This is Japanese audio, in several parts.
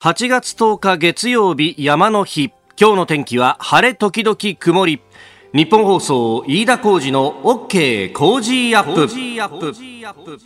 8月10日月曜日、山の日。今日の天気は晴れ時々曇り。日本放送飯田浩司の OK 工事アップ。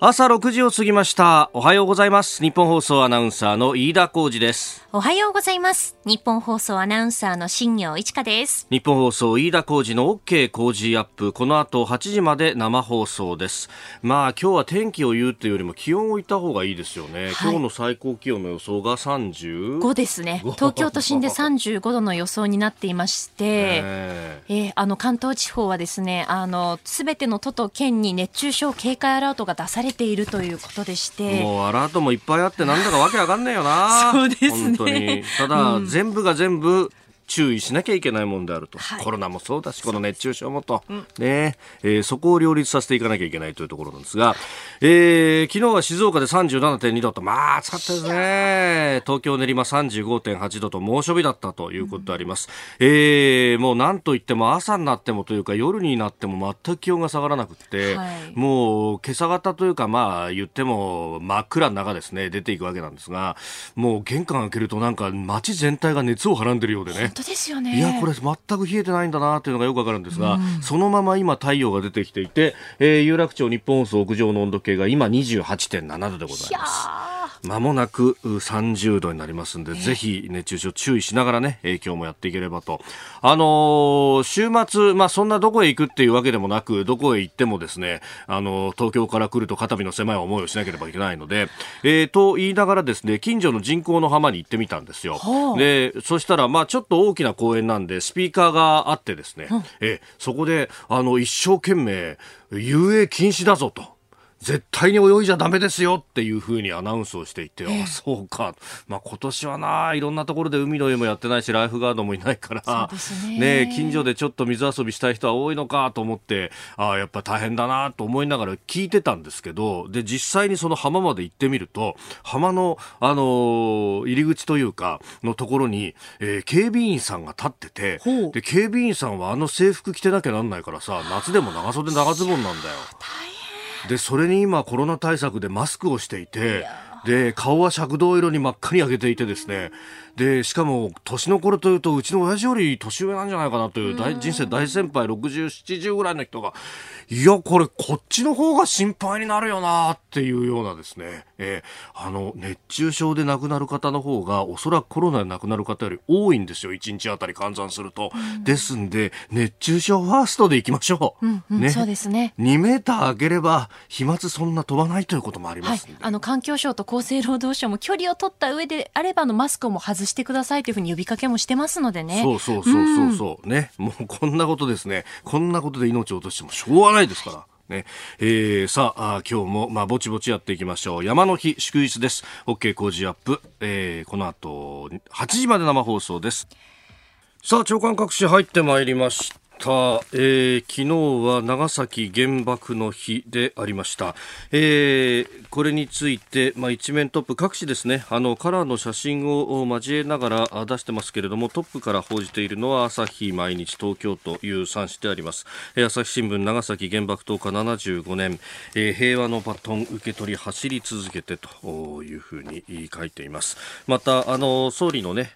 朝6時を過ぎました。おはようございます。日本放送アナウンサーの飯田浩司です。おはようございます。日本放送アナウンサーの新業一華です。日本放送飯田浩司の OK 工事アップ、この後8時まで生放送です。今日は天気を言うというよりも気温を言った方がいいですよね。今日の最高気温の予想が35ですね。東京都心で35度の予想になっていまして、関東地方はですね、すべての都と県に熱中症警戒アラートが出されているということでして、もうアラートもいっぱいあってなんだかわけわかんないよな。そうですね、本当に。ただ、全部が全部注意しなきゃいけないものであると、コロナもそうだし、この熱中症もと、そこを両立させていかなきゃいけないというところなんですが、昨日は静岡で 37.2 度と、暑かったですね。東京練馬 35.8 度と猛暑日だったということであります、もうなんといっても朝になってもというか夜になっても全く気温が下がらなくって、もう今朝方というか、言っても真っ暗の中ですね、出ていくわけなんですが、もう玄関開けるとなんか街全体が熱をはらんでるようでね。ですよね。いや、これ全く冷えてないんだなというのがよくわかるんですが、そのまま今太陽が出てきていて、有楽町日本放送屋上の温度計が今 28.7 度でございます。まもなく30度になりますので、ぜひ熱中症注意しながらね、今日もやっていければと。週末、そんなどこへ行くっていうわけでもなく、どこへ行ってもですね、東京から来ると肩身の狭い思いをしなければいけないので、と言いながらですね、近所の人工の浜に行ってみたんですよ。で、そしたらちょっと大きな公園なんでスピーカーがあってですね、そこで一生懸命遊泳禁止だぞと、絶対に泳いじゃダメですよっていう風にアナウンスをしていて、あ、そうか、今年はないろんなところで海の家もやってないし、ライフガードもいないから、近所でちょっと水遊びしたい人は多いのかと思って、やっぱ大変だなと思いながら聞いてたんですけど、で、実際にその浜まで行ってみると、浜の、入り口というかのところに、警備員さんが立ってて、で、警備員さんは制服着てなきゃなんないからさ、夏でも長袖長ズボンなんだよ。で、それに今コロナ対策でマスクをしていて、で、顔は赤銅色に真っ赤に上げていてですね、で、しかも年の頃というとうちの親父より年上なんじゃないかなという人生大先輩60、70ぐらいの人が、いや、これこっちの方が心配になるよなっていうようなですね、熱中症で亡くなる方の方がおそらくコロナで亡くなる方より多いんですよ、1日あたり換算すると、ですんで熱中症ファーストでいきましょう、そうですね。2メーター上げれば飛沫そんな飛ばないということもありますので、環境省と厚生労働省も距離を取った上であればマスクも外してくださいというふうに呼びかけもしてますのでね。そうね、もうこんなことですね、こんなことで命を落としてもしょうがないですからね。さあ、今日もぼちぼちやっていきましょう。山の日祝日です。 OK 工事アップ、この後8時まで生放送です。さあ、朝刊各紙入ってまいりました。昨日は長崎原爆の日でありました、これについて、一面トップ各紙ですね、カラーの写真を交えながら出してますけれども、トップから報じているのは朝日、毎日、東京という3紙であります。朝日新聞、長崎原爆投下75年、平和のバトン受け取り走り続けてというふうに書いています。また総理のね、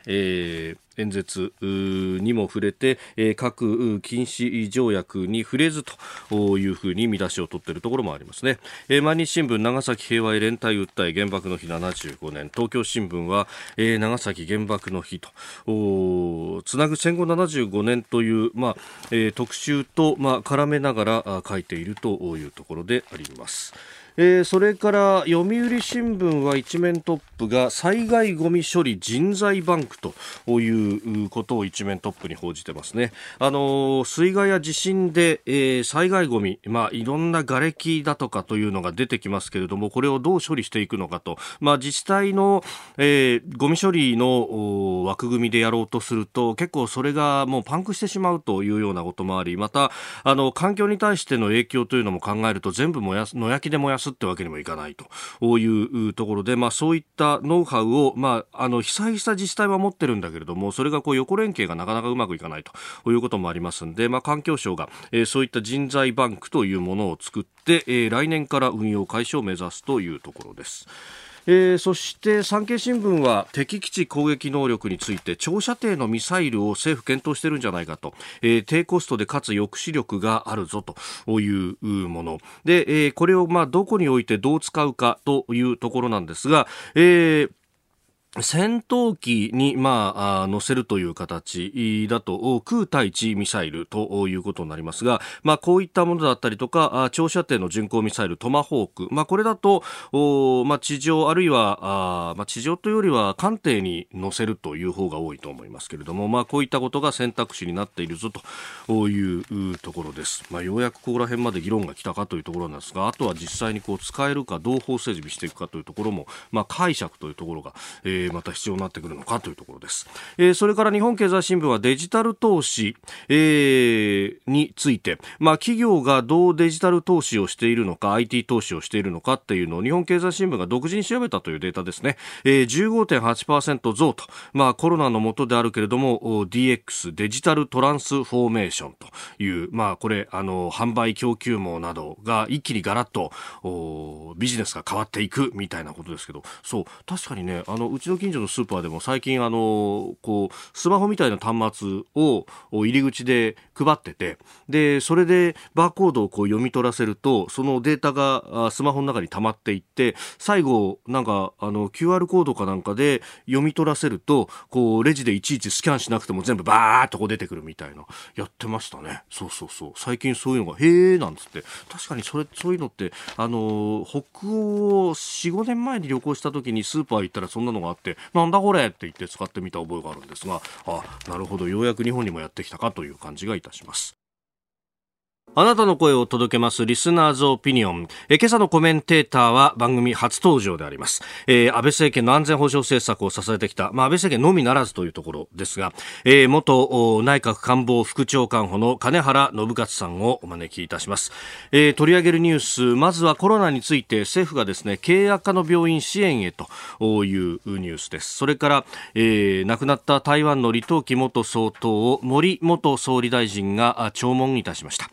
演説にも触れて、核禁止条約に触れずというふうに見出しを取っているところもありますね。毎日新聞、長崎平和へ連帯訴え、原爆の日75年。東京新聞は、長崎原爆の日とつなぐ戦後75年という、特集と、絡めながら書いているというところであります。それから読売新聞は一面トップが災害ごみ処理人材バンクということを一面トップに報じてますね。水害や地震で、災害ごみ、いろんな瓦礫だとかというのが出てきますけれども、これをどう処理していくのかと、自治体の、ごみ処理の枠組みでやろうとすると結構それがもうパンクしてしまうというようなこともあり、また環境に対しての影響というのも考えると、全部野焼きで燃やすってわけにもいかないというところで、そういったノウハウを、被災した自治体は持ってるんだけれども、それが横連携がなかなかうまくいかないということもありますので、環境省が、そういった人材バンクというものを作って、来年から運用開始を目指すというところです。そして産経新聞は敵基地攻撃能力について長射程のミサイルを政府検討してるんじゃないかと、低コストでかつ抑止力があるぞというもので、これをどこにおいてどう使うかというところなんですが、戦闘機に、乗せるという形だと、空対地ミサイルということになりますが、こういったものだったりとか、長射程の巡航ミサイル、トマホーク、これだと、地上あるいは、地上というよりは艦艇に乗せるという方が多いと思いますけれども、こういったことが選択肢になっているぞというところです。ようやくここら辺まで議論が来たかというところなんですが、あとは実際に使えるか、どう法整備していくかというところも、解釈というところが、また必要になってくるのかというところです。それから日本経済新聞はデジタル投資、について、企業がどうデジタル投資をしているのか IT 投資をしているのかっていうのを日本経済新聞が独自に調べたというデータですね。15.8% 増と、コロナの下であるけれども DX デジタルトランスフォーメーションという、これ販売供給網などが一気にガラッとビジネスが変わっていくみたいなことですけど、そう確かにね、うちの近所のスーパーでも最近スマホみたいな端末を入り口で配ってて、でそれでバーコードを読み取らせるとそのデータがスマホの中に溜まっていって、最後QR コードかなんかで読み取らせるとレジでいちいちスキャンしなくても全部バーっと出てくるみたいな、やってましたね。そう最近そういうのがなんつって、確かにそういうのって北欧を 4,5 年前に旅行した時にスーパー行ったらそんなのがあって、なんだこれって言って使ってみた覚えがあるんですが、なるほど、ようやく日本にもやってきたかという感じがいたします。あなたの声を届けますリスナーズオピニオン。今朝のコメンテーターは番組初登場であります、安倍政権の安全保障政策を支えてきた、安倍政権のみならずというところですが、元内閣官房副長官補の金原信勝さんをお招きいたします。取り上げるニュース、まずはコロナについて政府がですね、経営悪化の病院支援へというニュースです。それから、亡くなった台湾の李登輝元総統を森元総理大臣が弔問いたしました。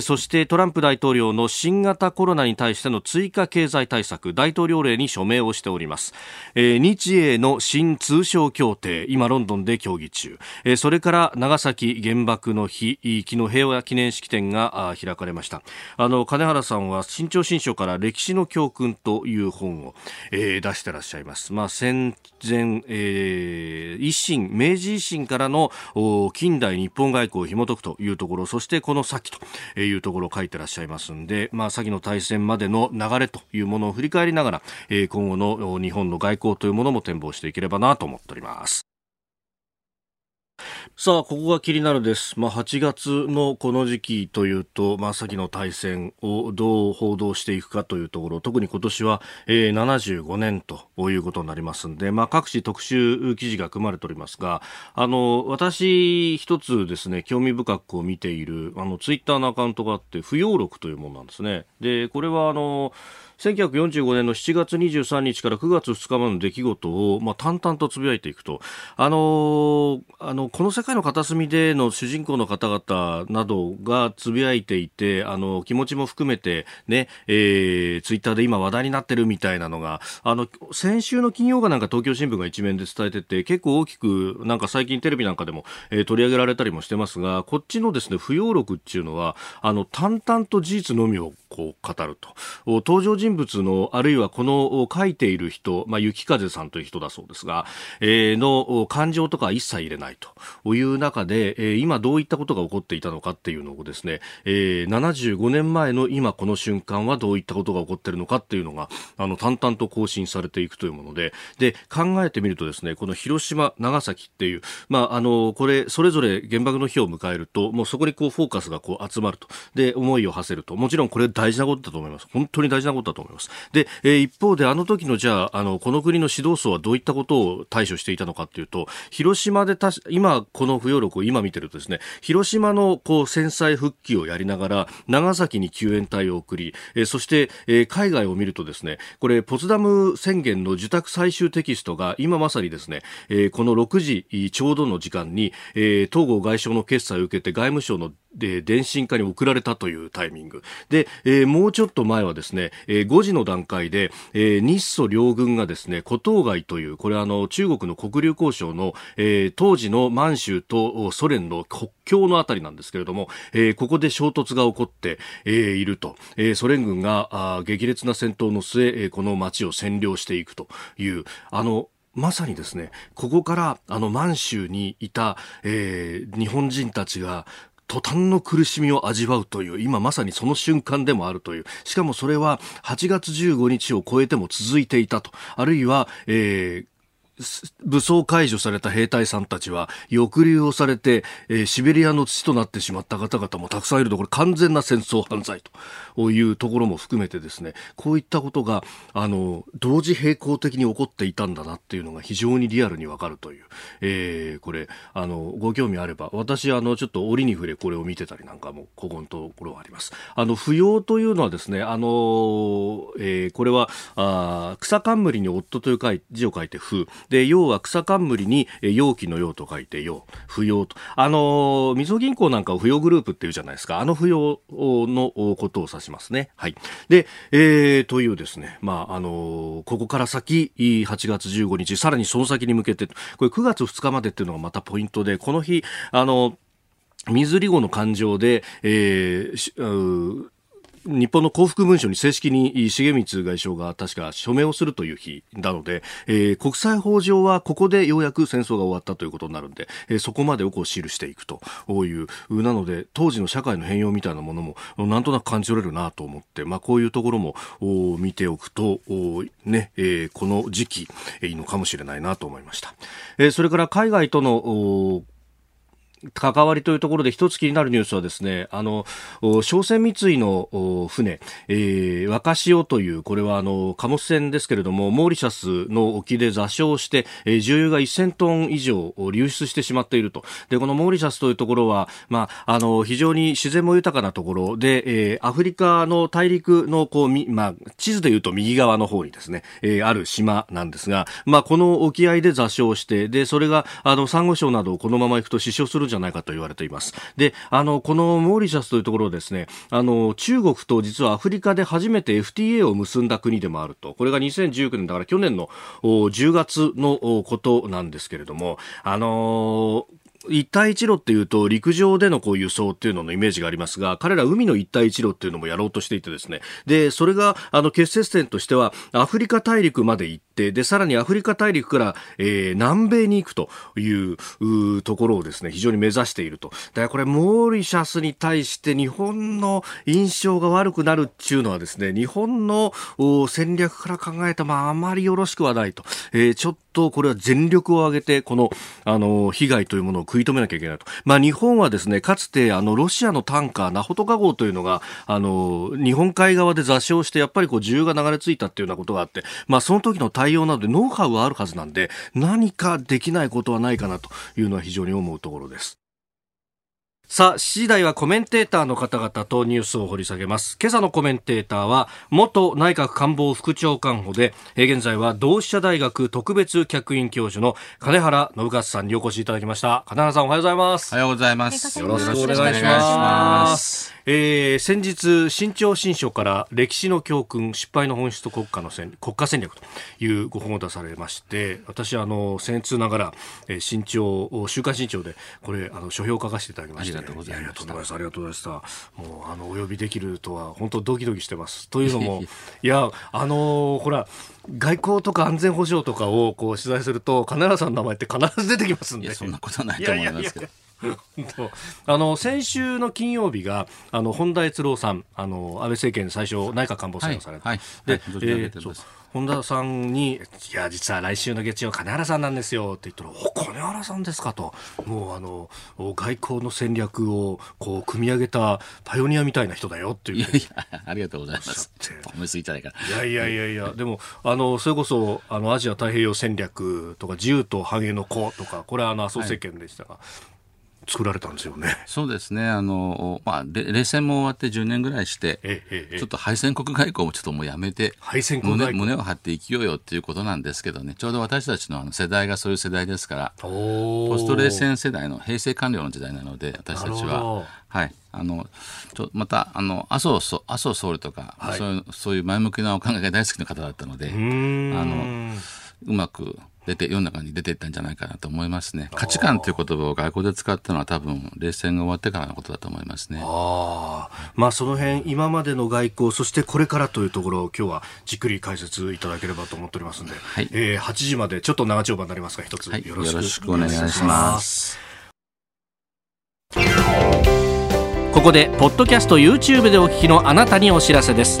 そしてトランプ大統領の新型コロナに対しての追加経済対策大統領令に署名をしております。日英の新通商協定、今ロンドンで協議中。それから長崎原爆の日、昨日平和記念式典が開かれました。金原さんは新潮新書から歴史の教訓という本を、出してらっしゃいます。戦前、明治維新からの近代日本外交を紐解くというところ、そしてこの先というところを書いてらっしゃいますんで、先の大戦までの流れというものを振り返りながら、今後の日本の外交というものも展望していければなと思っております。さあ、ここが気になるです。8月のこの時期というと、先の大戦をどう報道していくかというところ、特に今年は、75年ということになりますので、各種特集記事が組まれておりますが、私一つですね、興味深く見ているツイッターのアカウントがあって、不要録というものなんですね。でこれは1945年の7月23日から9月2日までの出来事を、淡々とつぶやいていくと、この世界の片隅での主人公の方々などがつぶやいていて、気持ちも含めてね、ツイッターで今話題になってるみたいなのが、先週の金曜がなんか東京新聞が一面で伝えてて、結構大きくなんか最近テレビなんかでも、取り上げられたりもしてますが、こっちのですね、不要録っていうのは、淡々と事実のみを語ると、登場人物の、あるいはこの書いている人、雪風さんという人だそうですが、の感情とか一切入れないという中で、今どういったことが起こっていたのかっていうのをですね、75年前の今この瞬間はどういったことが起こっているのかっていうのが淡々と更新されていくというもので、考えてみるとですね、この広島長崎っていう、これそれぞれ原爆の日を迎えると、もうそこにフォーカスが集まると、で思いを馳せると、もちろんこれ大事なことだと思います。本当に大事なことだと思います。で、一方で時のじゃあ、この国の指導層はどういったことを対処していたのかというと、広島で今この不要録を今見てるとですね、広島の戦災復帰をやりながら長崎に救援隊を送り、そして、海外を見るとですね、これポツダム宣言の受託最終テキストが今まさにですね、この6時ちょうどの時間に、東郷外相の決裁を受けて外務省ので電信化に送られたというタイミングで、もうちょっと前はですね、5時の段階で、日ソ両軍がですね古東街というこれ中国の黒竜江省の、当時の満州とソ連の国境のあたりなんですけれども、ここで衝突が起こって、いると、ソ連軍が激烈な戦闘の末、この街を占領していくというまさにですねここから満州にいた、日本人たちが途端の苦しみを味わうという今まさにその瞬間でもあるというしかもそれは8月15日を超えても続いていたとあるいは、武装解除された兵隊さんたちは抑留をされて、シベリアの土となってしまった方々もたくさんいるとこれ完全な戦争犯罪というところも含めてですねこういったことが同時並行的に起こっていたんだなっていうのが非常にリアルにわかるという、これご興味あれば私ちょっと折に触れこれを見てたりなんかもここのところはあります。扶養というのはですねこれは草冠に夫という字を書いて夫で要は草冠に容器の用と書いて用扶養とみずほ銀行なんかを扶養グループっていうじゃないですか扶養のことを指しますね。はいで、というですねここから先8月15日さらにその先に向けてこれ9月2日までっていうのがまたポイントでこの日ミズリゴの感情で日本の幸福文書に正式に重光外相が確か署名をするという日なので、国際法上はここでようやく戦争が終わったということになるんで、そこまでをこう記していくというなので当時の社会の変容みたいなものもなんとなく感じ取れるなと思って、こういうところも見ておくとね、この時期いいのかもしれないなと思いました。それから海外との関わりというところで一つ気になるニュースはですね商船三井の船、若潮というこれは貨物船ですけれどもモーリシャスの沖で座礁して、重油が1000トン以上流出してしまっているとでこのモーリシャスというところは、非常に自然も豊かなところで、アフリカの大陸の地図でいうと右側の方にですね、ある島なんですが、この沖合で座礁してでそれがサンゴ礁などをこのまま行くと死傷するんじゃないかと言われています。でこのモーリシャスというところですね中国と実はアフリカで初めて FTA を結んだ国でもあるとこれが2019年だから去年の10月のことなんですけれども一帯一路っていうと陸上でのこう輸送っていうののイメージがありますが彼ら海の一帯一路っていうのもやろうとしていてですねでそれが決接点としてはアフリカ大陸まで行ってでさらにアフリカ大陸から、南米に行くというところをですね非常に目指しているとだからこれモーリシャスに対して日本の印象が悪くなるっていうのはですね日本の戦略から考えたあまりよろしくはないと、ちょっとこれは全力を挙げてこの、被害というものを食い止めなきゃいけないと。日本はですね、かつてロシアのタンカーナホトカ号というのが日本海側で座礁してやっぱりこう重油が流れ着いたっていうようなことがあって、その時の対応などでノウハウはあるはずなんで何かできないことはないかなというのは非常に思うところです。さあ、次第はコメンテーターの方々とニュースを掘り下げます。今朝のコメンテーターは、元内閣官房副長官補で、現在は同志社大学特別客員教授の金原信勝さんにお越しいただきました。金原さん、おはようございます。おはようございます。よろしくお願いします。先日、新潮新書から歴史の教訓、失敗の本質と国家戦略というご本を出されまして、私、僭越ながら、週刊新潮で、これ、書評を書かせていただきました。ありがとうございました。ありがとうございました。もうお呼びできるとは本当ドキドキしてます。というのもいやほら外交とか安全保障とかをこう取材すると金原さんの名前って必ず出てきますんで。いやそんなことないと思いますけど。先週の金曜日が本田悦郎さん安倍政権最初内閣官房参与されて、本田さんにいや実は来週の月曜金原さんなんですよって言ったらお金原さんですかともう外交の戦略をこう組み上げたパイオニアみたいな人だよっていうありがとうございますおめでとういただいたいやいやいやでもそれこそアジア太平洋戦略とか自由と繁栄の子とかこれは麻生政権でしたが、作られたんですよね。そうですね。冷戦も終わって10年ぐらいして、ちょっと敗戦国外交もちょっともうやめて、胸を張って生きようよっていうことなんですけどね。ちょうど私たちの世代がそういう世代ですから、ポスト冷戦世代の平成官僚の時代なので私たちは、はい、また麻生総理とか、はい、そういう前向きなお考えが大好きな方だったので、うまく世の中に出ていったんじゃないかなと思いますね。価値観という言葉を外交で使ったのは多分冷戦が終わってからのことだと思いますね。まあ、その辺今までの外交、そしてこれからというところを今日はじっくり解説いただければと思っておりますので、はい、8時までちょっと長丁場になりますが一つよろしくお願いします、ここでポッドキャスト YouTube でお聞きのあなたにお知らせです。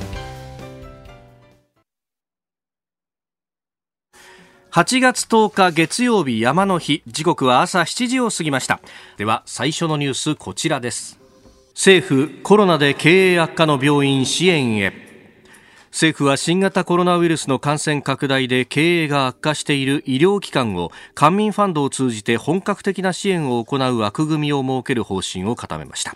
8月10日月曜日、山の日、時刻は朝7時を過ぎました。では最初のニュース、こちらです。政府コロナで経営悪化の病院支援へ。政府は新型コロナウイルスの感染拡大で経営が悪化している医療機関を官民ファンドを通じて本格的な支援を行う枠組みを設ける方針を固めました。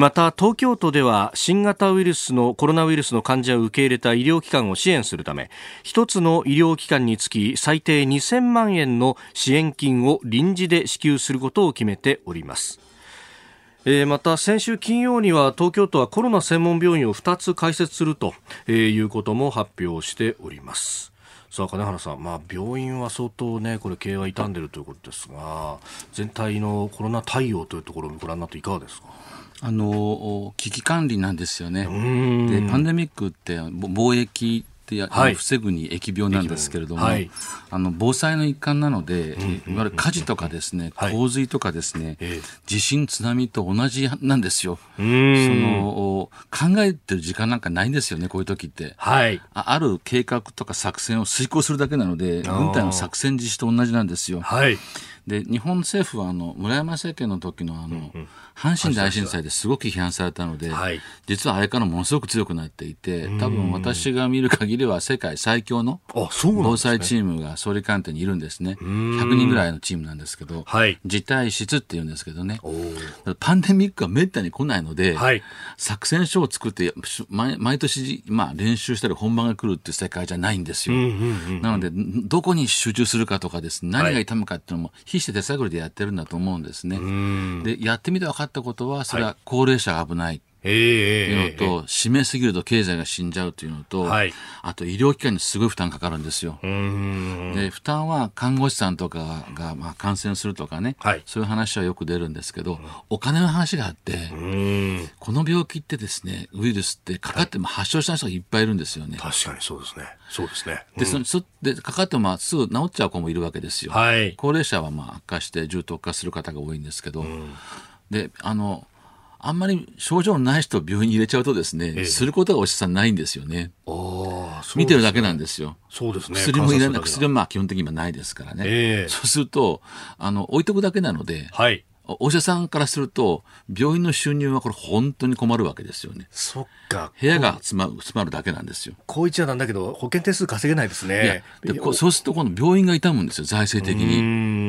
また東京都では新型ウイルスのコロナウイルスの患者を受け入れた医療機関を支援するため、一つの医療機関につき最低2000万円の支援金を臨時で支給することを決めております。また先週金曜には東京都はコロナ専門病院を2つ開設するということも発表しております。さあ金原さん、まあ、病院は相当、ね、これ経営は傷んでいるということですが、全体のコロナ対応というところをご覧になっていかがですか？危機管理なんですよね。でパンデミックって防疫って、はい、防ぐに疫病なんですけれども、はい、防災の一環なので、いわゆる火事とかですね、洪水とかですね、はい、地震津波と同じなんですよ。考えてる時間なんかないんですよね、こういう時って、はい、ある計画とか作戦を遂行するだけなので軍隊の作戦実施と同じなんですよ。はいで日本政府は村山政権の時の阪神大震災ですごく批判されたので、はい、実はあれからものすごく強くなっていて、多分私が見る限りは世界最強の防災チームが総理官邸にいるんですね。100人ぐらいのチームなんですけど、はい、事態室っていうんですけどね、パンデミックがめったに来ないので、はい、作戦書を作って毎年、まあ、練習したり本番が来るっていう世界じゃないんですよ。なのでどこに集中するかとかですね、何が痛むかっていうのも、はい、必死で手探りでやってるんだと思うんですね。でやってみて分かったことは、それは高齢者が危ないというのと、締めすぎると経済が死んじゃうというのと、はい、あと医療機関にすごい負担かかるんですよ。で負担は看護師さんとかが、まあ、感染するとかね、はい、そういう話はよく出るんですけど、お金の話があって、この病気ってですね、ウイルスってかかっても発症した人がいっぱいいるんですよね。確かにそうですね。そうですね。でかかってもすぐ治っちゃう子もいるわけですよ、はい、高齢者はまあ悪化して重篤化する方が多いんですけど、であんまり症状のない人を病院に入れちゃうとですね、することがお医者さんないんですよね。見てるだけなんですよ。そうですね。薬もいらない、薬はまあ基本的にはないですからね、そうすると置いとくだけなので、はい、お医者さんからすると病院の収入はこれ本当に困るわけですよね。そっか。部屋が詰まるだけなんですよ。こう言っちゃなんだけど保険点数稼げないですね。いや、でそうすると今度病院が痛むんですよ、財政的に。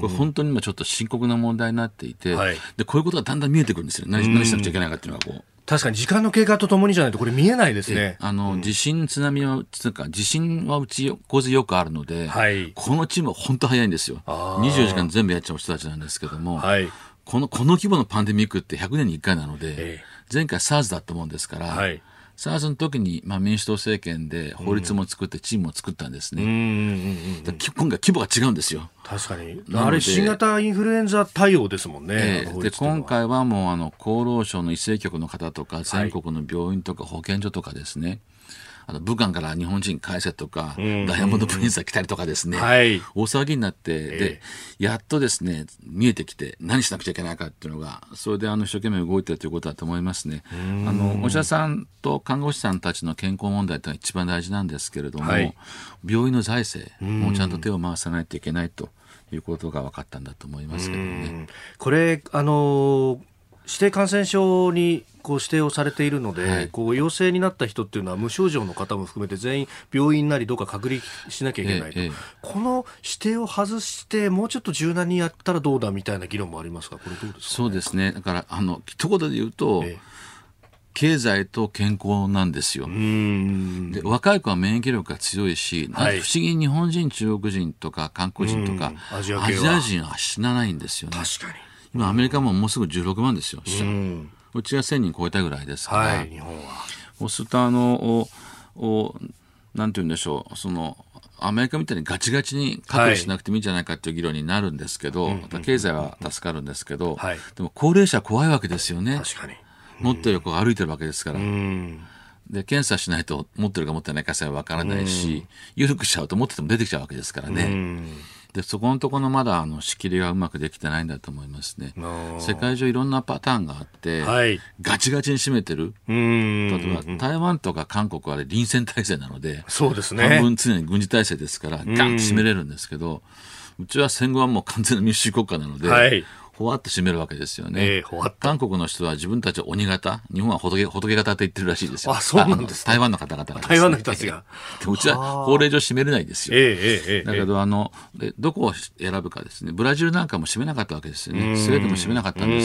これ本当に今ちょっと深刻な問題になっていて、はい、でこういうことがだんだん見えてくるんですよ。何しなくちゃいけないかっていうのがこう。確かに時間の経過とともにじゃないとこれ見えないですね。地震はうち洪水よくあるので、はい、このチームは本当早いんですよ。24時間全部やっちゃう人たちなんですけども、はい、この規模のパンデミックって100年に1回なので、前回 SARS だったもんですから、はい、SARS の時に、まあ、民主党政権で法律も作ってチームも作ったんですね。今回規模が違うんですよ。確かにあれ新型インフルエンザ対応ですもんね。で今回はもう厚労省の医政局の方とか全国の病院とか保健所とかですね、はい、武漢から日本人返せとか、ダイヤモンドプリンスが来たりとかですね、はい、大騒ぎになって、でやっとですね見えてきて何しなくちゃいけないかっていうのが、それで一生懸命動いてるということだと思いますね。お医者さんと看護師さんたちの健康問題というのが一番大事なんですけれども、はい、病院の財政もちゃんと手を回さないといけないということが分かったんだと思いますけどね。これ指定感染症にこう指定をされているので、はい、こう陽性になった人っていうのは無症状の方も含めて全員病院なりどうか隔離しなきゃいけないと、この指定を外してもうちょっと柔軟にやったらどうだみたいな議論もありますが、これどうですかね。そうですね、だから一言で言うと、経済と健康なんですよ。うーんで若い子は免疫力が強いし、はい、不思議に日本人、中国人とか韓国人とかアジア人は死なないんですよね。確かに今アメリカももうすぐ16万ですよ、うん、うちは1000人超えたぐらいですから、はい、日本はそうするとなんて言うんでしょう、そのアメリカみたいにガチガチに隔離しなくてもいいんじゃないかという議論になるんですけど、はい、また経済は助かるんですけど、はい、でも高齢者は怖いわけですよね。確かに、うん、持ってる子が歩いてるわけですから、うんで検査しないと持ってるか持ってないかさえわからないし、緩くしちゃうと持ってても出てきちゃうわけですからね、うんでそこのところのまだ仕切りがうまくできてないんだと思いますね。世界中いろんなパターンがあって、はい、ガチガチに締めてる。例えば台湾とか韓国は臨戦態勢なので、そうですね、半分常に軍事態勢ですからガンと締めれるんですけど、うちは戦後はもう完全な民主主義国家なので、はい、ほわっと締めるわけですよね。韓国の人は自分たちを鬼型、日本は仏型って言ってるらしいですよ。あ、そうなんです、ね、台湾の方々がですね、台湾の人たちがでうちは法令上締めれないですよ。だけどでどこを選ぶかですね。ブラジルなんかも締めなかったわけですよね。スウェーデンも締めなかったんで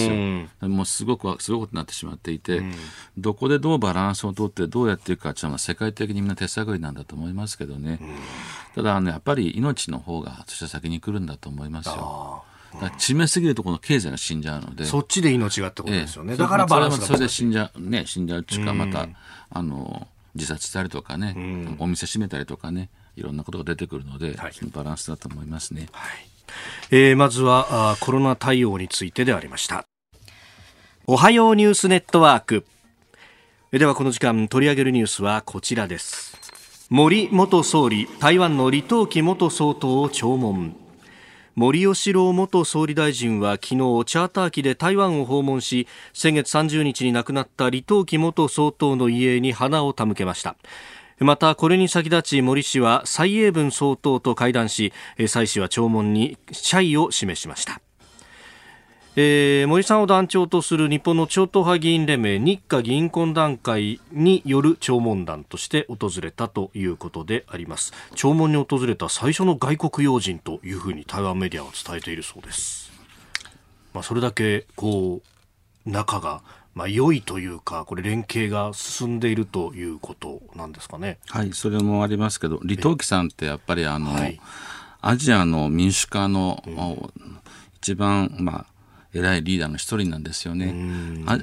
すよ。もうすごいことになってしまっていて、どこでどうバランスを取ってどうやっていくかっていうのは世界的にみんな手探りなんだと思いますけどね。ただやっぱり命の方がそして先に来るんだと思いますよ。締めすぎるとこの経済が死んじゃうので、そっちで命がってことですよね、だからバランスがそれで死んじゃうっていうか、また自殺したりとかね、お店閉めたりとかね、いろんなことが出てくるので、はい、バランスだと思いますね、はい。まずはコロナ対応についてでありました。おはようニュースネットワークではこの時間取り上げるニュースはこちらです。森元総理、台湾の李登輝元総統を弔問。森喜朗元総理大臣は昨日チャーター機で台湾を訪問し、先月30日に亡くなった李登輝元総統の遺影に花を手向けました。またこれに先立ち森氏は蔡英文総統と会談し、蔡氏は弔問に謝意を示しました。森さんを団長とする日本の超党派議員連盟日華議員懇談会による弔問団として訪れたということであります。弔問に訪れた最初の外国要人というふうに台湾メディアは伝えているそうです。それだけこう仲が良いというか、これ連携が進んでいるということなんですかね。はい、それもありますけど、李登輝さんってやっぱりはい、アジアの民主化の、一番偉いリーダーの一人なんですよね。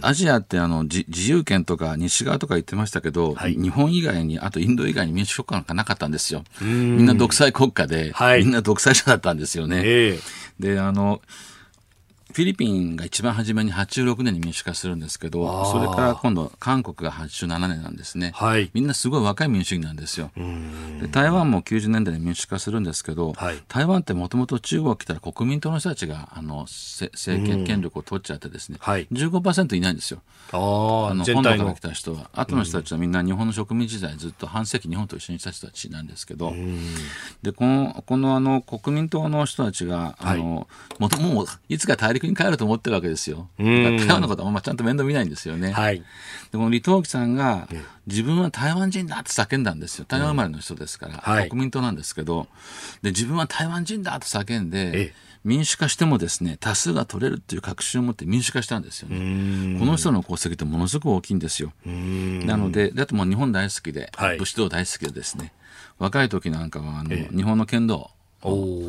アジアって自由圏とか西側とか言ってましたけど、はい、日本以外に、あとインド以外に民主国家なんかなかったんですよ。みんな独裁国家で、はい、みんな独裁者だったんですよね。でフィリピンが一番初めに86年に民主化するんですけど、それから今度韓国が87年なんですね、はい、みんなすごい若い民主主義なんですよ。で台湾も90年代に民主化するんですけど、はい、台湾ってもともと中国来たら国民党の人たちが政権権力を取っちゃってですね、はい、15% いないんですよ。本土から来た人は、後の人たちはみんな日本の植民時代ずっと半世紀日本と一緒にいた人たちなんですけど、でこの国民党の人たちがもういつか大陸に帰ると思ってるわけですよ。台湾のことはちゃんと面倒見ないんですよね、はい、でも李登輝さんが自分は台湾人だって叫んだんですよ。台湾生まれの人ですから、はい、国民党なんですけど、で自分は台湾人だと叫んで民主化してもですね、多数が取れるっていう確信を持って民主化したんですよね。この人の功績ってものすごく大きいんですよ。なのでだってもう日本大好きで、はい、武士道大好きでですね、若い時なんかは日本の剣道防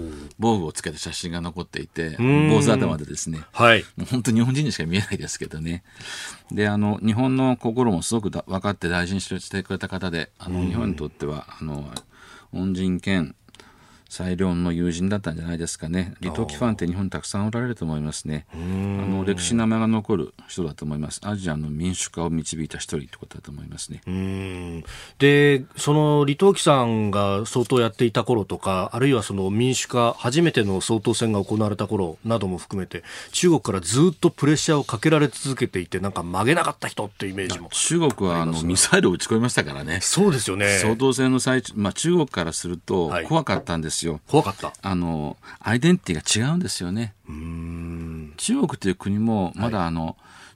具をつけた写真が残っていて、坊主頭でですね、はい、もう本当に日本人にしか見えないですけどね。で日本の心もすごく分かって大事にしてくれた方で、日本にとっては恩人兼最良の友人だったんじゃないですかね。李登輝ファンって日本にたくさんおられると思いますね。歴史の名前が残る人だと思います。アジアの民主化を導いた一人ってことだと思いますね。で、その李登輝さんが総統やっていた頃とか、あるいはその民主化初めての総統選が行われた頃なども含めて、中国からずっとプレッシャーをかけられ続けていて、なんか曲げなかった人ってイメージも、中国はミサイルを撃ち込みましたからね。そうですよね。総統選の最中、中国からすると怖かったんですよ。はい、怖かった。アイデンティティが違うんですよね。中国という国もまだ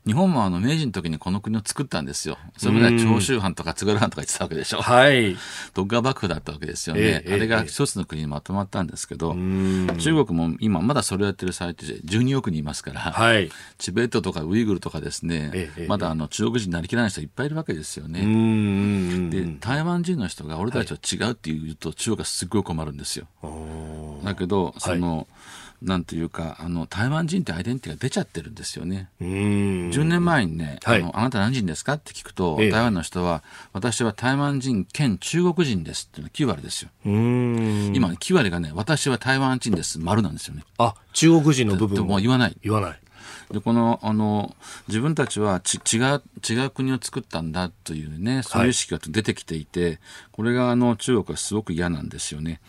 日本も明治の時にこの国を作ったんですよ。それまでは長州藩とか津軽藩とか言ってたわけでしょ。はい。徳川幕府だったわけですよね。あれが一つの国にまとまったんですけど、中国も今まだそれをやってる最中で12億人いますから、はい、チベットとかウイグルとかですね、まだ中国人になりきらない人いっぱいいるわけですよね。で、台湾人の人が俺たちと違うって言うと中国がすごい困るんですよ。はい、だけど、なんというか台湾人ってアイデンティティが出ちゃってるんですよね。10年前にね、はい、あなた何人ですかって聞くと、台湾の人は私は台湾人兼中国人ですっていうのが9割ですよ。今9割がね、私は台湾人です丸なんですよね。あ、中国人の部分も言わない。言わない。で、この自分たちは違う国を作ったんだというね、そういう意識が出てきていて、はい、これが中国はすごく嫌なんですよね。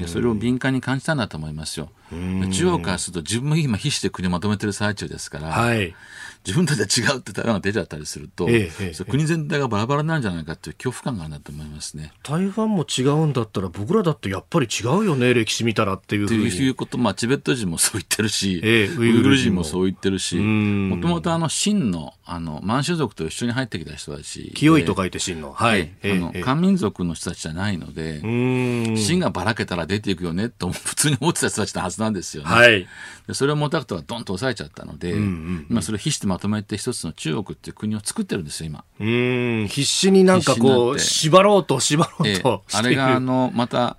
で、それを敏感に感じたんだと思いますよ。中国からすると自分も今必死で国をまとめてる最中ですから、はい、自分たちは違うって台湾が出ちゃったりすると、国全体がバラバラになるんじゃないかという恐怖感があるんだと思いますね。台湾も違うんだったら僕らだってやっぱり違うよね、歴史見たらっていうふうに。ということ、まあ、チベット人もそう言ってるし、ウイグル人もそう言ってるし、もともと清の満州族と一緒に入ってきた人たち、清いと書いて清の、はい、漢民族の人たちじゃないので、清がばらけたら出ていくよねと普通に思ってた人たちのはずなんですよね。はい、でそれを毛沢東はドンと抑えちゃったので、今それを必死でまとめて一つの中国っていう国を作ってるんですよ今。必死になんかこう縛ろうとしてる。あれがまた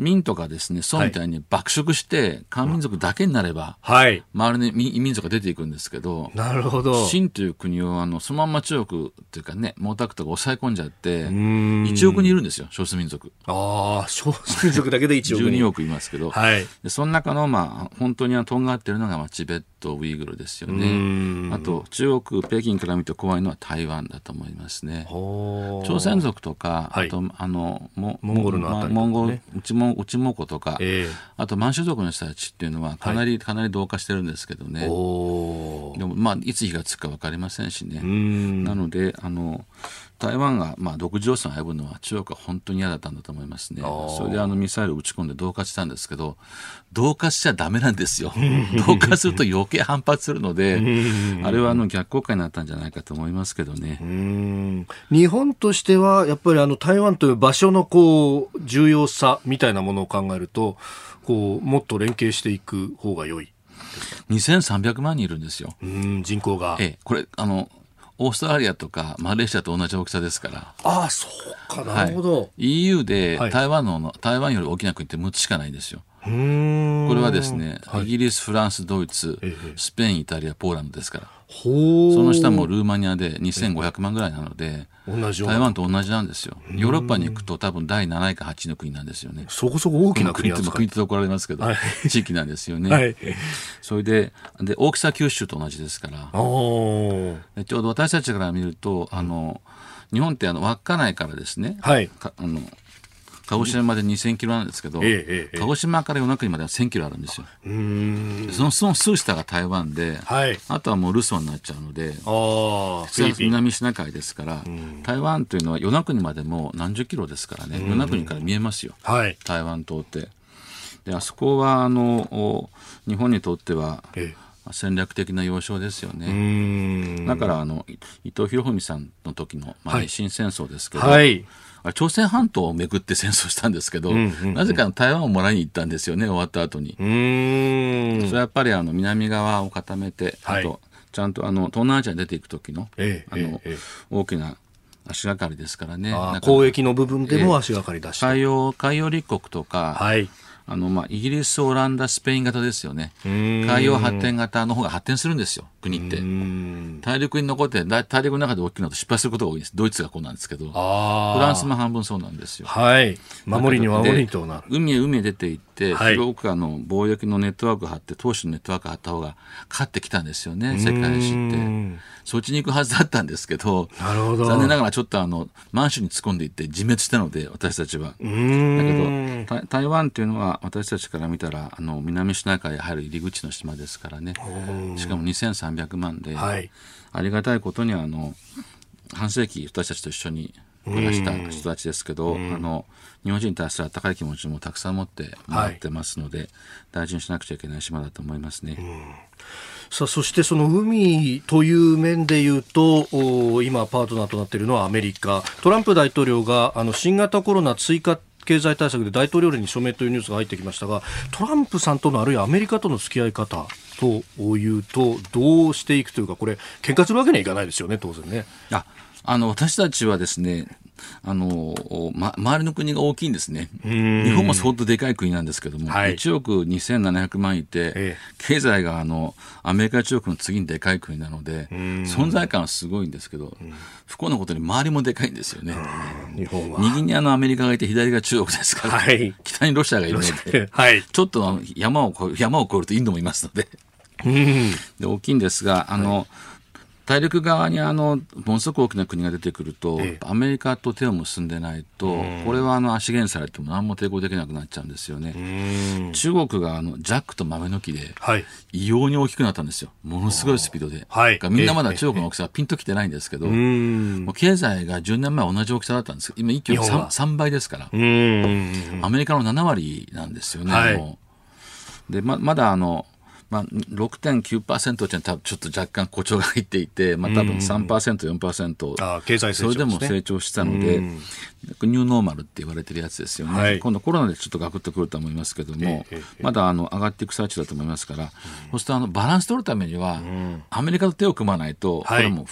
民とかですね、宋みたいに爆食して漢民族だけになれば、はい、周りに異民族が出ていくんですけど、なるほど、清という国をそのまんま中国というかね、毛沢東が抑え込んじゃって、1億人いるんですよ、少数民族。ああ、少数民族だけで1億人12億いますけど、はい、でその中の、まあ、本当にとんがってるのが、まあ、チベットウイグルですよね。あと中国北京から見て怖いのは台湾だと思いますね。朝鮮族とか、はい、あとモンゴルのあたり、ね、内蒙古とか、あと満州族の人たちっていうのはかなり同化してるんですけどね。おでも、まあ、いつ火がつくか分かりませんしね。なので台湾が、まあ、独自路線を歩むのは中国は本当に嫌だったんだと思いますね。それでミサイルを撃ち込んで同化したんですけど、同化しちゃダメなんですよ。同化すると余計反発するのであれは逆効果になったんじゃないかと思いますけどね。日本としてはやっぱり台湾という場所のこう重要さみたいなものを考えると、こうもっと連携していく方が良い。2300万人いるんですよ、人口が。これオーストラリアとかマレーシアと同じ大きさですから。ああ、そうか、なるほど、はい、EU で台湾より大きな国って6つしかないんですよ。これはですね、イギリス、フランス、ドイツ、スペイン、イタリア、ポーランドですから、その下もルーマニアで2500万ぐらいなので、台湾と同じなんですよ。ヨーロッパに行くと多分第7位か8位の国なんですよね。そこそこ大きな国ですか。国って怒られますけど、はい、地域なんですよね。はい、それで大きさ九州と同じですから、でちょうど私たちから見ると日本って稚内からですね、はい、鹿児島まで2000キロなんですけど、鹿児島から与那国までは1000キロあるんですよ。その数下が台湾で、はい、あとはもうルソンになっちゃうので、南シナ海ですから、台湾というのは与那国までも何十キロですからね。与那国から見えますよ、はい、台湾島って。であそこは日本にとっては、戦略的な要衝ですよね。だから伊藤博文さんの時の、まあ、日清戦争ですけど、はい、朝鮮半島をめぐって戦争したんですけど、なぜか台湾をもらいに行ったんですよね、終わった後に。それはやっぱり南側を固めて、はい、あとちゃんと東南アジアに出ていく時の、大きな足がかりですからね。交易の部分でも足がかりだし、海洋立国とか、はい、まあ、イギリス、オランダ、スペイン型ですよね。海洋発展型の方が発展するんですよ、国って。大陸に残って、大陸の中で大きくなると失敗することが多いです。ドイツがこうなんですけど、フランスも半分そうなんですよ。はい、守りに守りとなる。海へ出て行って、広く貿易のネットワークを張って、投資のネットワークを張った方が勝ってきたんですよね、世界史って。そっちに行くはずだったんですけど、残念ながらちょっと満州に突っ込んでいって自滅したので、私たちは。だけど台湾っていうのは私たちから見たら南シナ海へ入る入り口の島ですからね。しかも2300万で、はい、ありがたいことに半世紀私たちと一緒に暮らした人たちですけど、日本人に対する温かい気持ちもたくさん持ってもらってますので、はい、大事にしなくちゃいけない島だと思いますね。さあそしてその海という面でいうと今パートナーとなっているのはアメリカ。トランプ大統領が新型コロナ追加経済対策で大統領令に署名というニュースが入ってきましたが、トランプさんとのあるいはアメリカとの付き合い方というとどうしていくというか、これ喧嘩するわけにはいかないですよね、当然ね。私たちはですね周りの国が大きいんですね。日本も相当でかい国なんですけども、はい、1億2700万いて、経済がアメリカ中国の次にでかい国なので存在感はすごいんですけど、不幸なことに周りもでかいんですよね。日本は右にアメリカがいて左が中国ですから、はい、北にロシアがいるので、はい、ちょっと山を越えるとインドもいますので、で大きいんですがはい大陸側にものすごく大きな国が出てくると、アメリカと手を結んでないと、これは足減されても何も抵抗できなくなっちゃうんですよね。中国がジャックと豆の木で異様に大きくなったんですよ。ものすごいスピードで、はい、みんなまだ中国の大きさはピンときてないんですけど、もう経済が10年前は同じ大きさだったんですけど、今一挙 3倍ですから、アメリカの7割なんですよね。はい、もうで まだ6.9% というのは多分ちょっと若干誇張が入っていて、多分 3%、4%、経済成長ですね、それでも成長したので、ニューノーマルって言われてるやつですよね。はい、今度コロナでちょっとガクッとくると思いますけども、まだ上がっていく最中だと思いますから、そうするとバランス取るためには、アメリカと手を組まないと、これも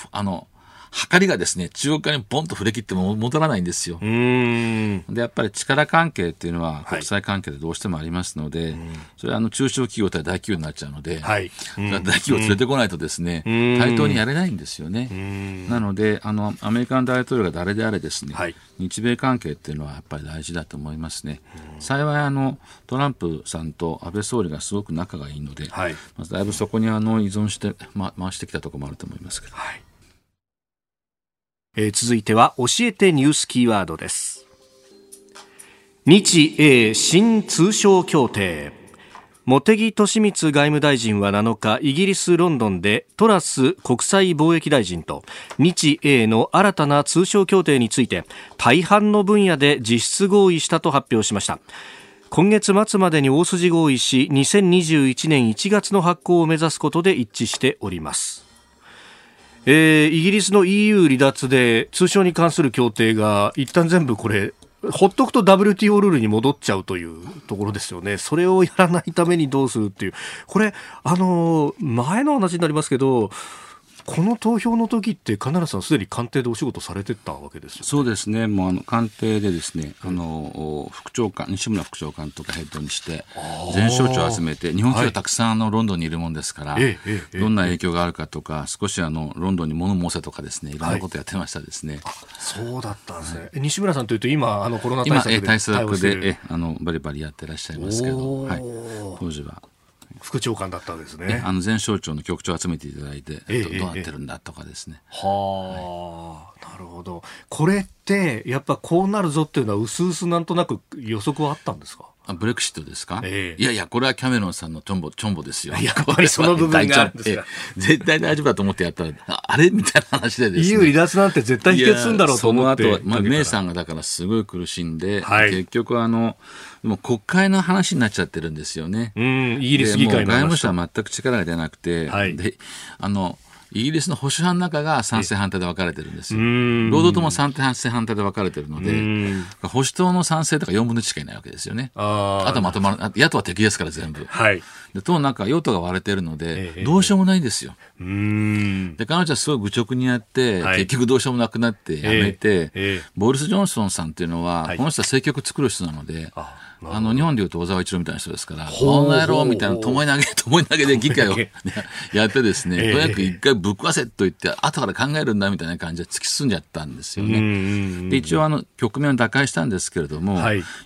はかりがですね、中国側にボンと振れ切っても戻らないんですよ。で、やっぱり力関係っていうのは国際関係でどうしてもありますので、それは中小企業対大企業になっちゃうので、大企業を連れてこないとですね、対等にやれないんですよね。なので、アメリカの大統領が誰であれですね、日米関係っていうのはやっぱり大事だと思いますね。幸いトランプさんと安倍総理がすごく仲がいいので、まずだいぶそこに依存して、回してきたところもあると思いますけど。続いては教えてニュースキーワードです。日英新通商協定。茂木敏光外務大臣は7日イギリスロンドンでトラス国際貿易大臣と日英の新たな通商協定について大半の分野で実質合意したと発表しました。今月末までに大筋合意し2021年1月の発行を目指すことで一致しております。イギリスの EU 離脱で通商に関する協定が一旦全部これほっとくと WTO ルールに戻っちゃうというところですよね。それをやらないためにどうするっていう、これ前の話になりますけど、この投票の時って金原さんすでに官邸でお仕事されてたわけですよね。そうですね、もう官邸でですね、副長官、西村副長官とかヘッドにして全省庁を集めて、日本企業たくさんロンドンにいるもんですから、どんな影響があるかとか、少しロンドンに物申せとかですね、いろんなことやってましたですね。そうだったんですね。西村さんというと今コロナ対策でバリバリやってらっしゃいますけど、当時は副長官だったんですね。前省庁の局長を集めていただいて、どうなってるんだとかですね。なるほど。これってやっぱこうなるぞっていうのはうすうすなんとなく予測はあったんですか。ブレクシットですか。いやいや、これはキャメロンさんのチョンボですよ。やっぱりその部分があるんですか。絶対大丈夫だと思ってやったらあれみたいな話でですね、 EU 離脱なんて絶対否決するんだろうと思って、その後、メイさんがだからすごい苦しんで、結局でも国会の話になっちゃってるんですよね。イギリス議会の話、外務省は全く力が出なくて、でイギリスの保守派の中が賛成反対で分かれてるんですよ。労働党も賛成反対で分かれてるので、保守党の賛成とか4分の1しかいないわけですよね。あとまとまる、野党は敵ですから全部、で党の中は与党が割れてるので、どうしようもないんですよ。で彼女はすごい愚直にやって、結局どうしようもなくなってやめて、ボリス・ジョンソンさんっていうのは、この人は政局作る人なので、日本でいうと小沢一郎みたいな人ですから、こんな野郎みたいなともい投げで議会をやってですね、とにかく一回ぶっ壊せと言って後から考えるんだみたいな感じで突き進んじゃったんですよね。で一応局面を打開したんですけれども、